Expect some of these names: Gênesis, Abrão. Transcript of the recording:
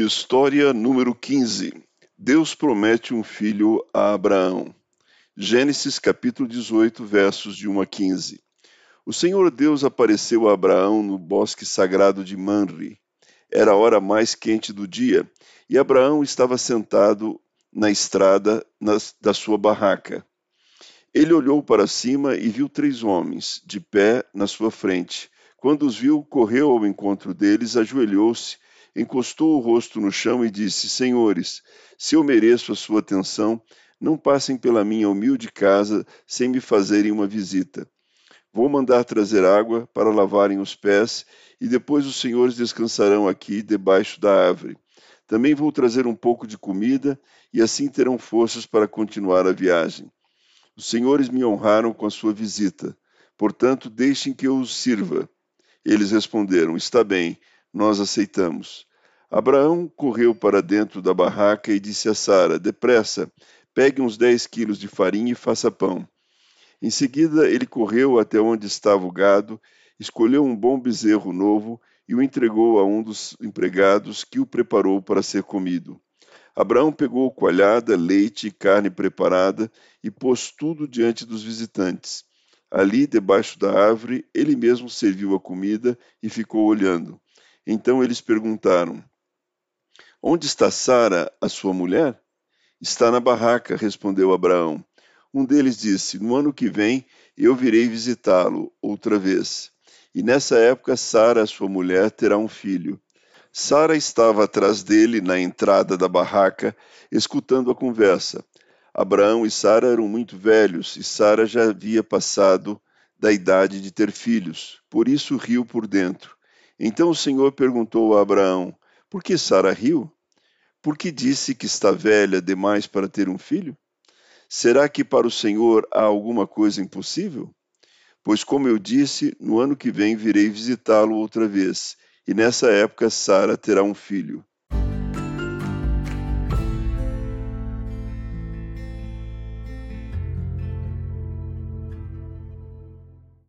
História número 15. Deus promete um filho a Abraão. Gênesis capítulo 18, versos de 1 a 15. O Senhor Deus apareceu a Abraão no bosque sagrado de Manre. Era a hora mais quente do dia, e Abraão estava sentado na estrada da sua barraca. Ele olhou para cima e viu três homens, de pé na sua frente. Quando os viu, correu ao encontro deles, ajoelhou-se, encostou o rosto no chão e disse: Senhores, se eu mereço a sua atenção, não passem pela minha humilde casa sem me fazerem uma visita. Vou mandar trazer água para lavarem os pés e depois os senhores descansarão aqui debaixo da árvore. Também vou trazer um pouco de comida e assim terão forças para continuar a viagem. Os senhores me honraram com a sua visita, portanto deixem que eu os sirva. Eles responderam: Está bem. Nós aceitamos. Abraão correu para dentro da barraca e disse a Sara: Depressa, pegue uns 10 quilos de farinha e faça pão. Em seguida, ele correu até onde estava o gado, escolheu um bom bezerro novo e o entregou a um dos empregados que o preparou para ser comido. Abraão pegou coalhada, leite e carne preparada e pôs tudo diante dos visitantes. Ali, debaixo da árvore, ele mesmo serviu a comida e ficou olhando. Então eles perguntaram: Onde está Sara, a sua mulher? Está na barraca, respondeu Abraão. Um deles disse: No ano que vem eu virei visitá-lo outra vez. E nessa época Sara, a sua mulher, terá um filho. Sara estava atrás dele na entrada da barraca, escutando a conversa. Abraão e Sara eram muito velhos e Sara já havia passado da idade de ter filhos. Por isso riu por dentro. Então o Senhor perguntou a Abraão: Por que Sara riu? Por que disse que está velha demais para ter um filho? Será que para o Senhor há alguma coisa impossível? Pois, como eu disse, no ano que vem virei visitá-lo outra vez, e nessa época Sara terá um filho.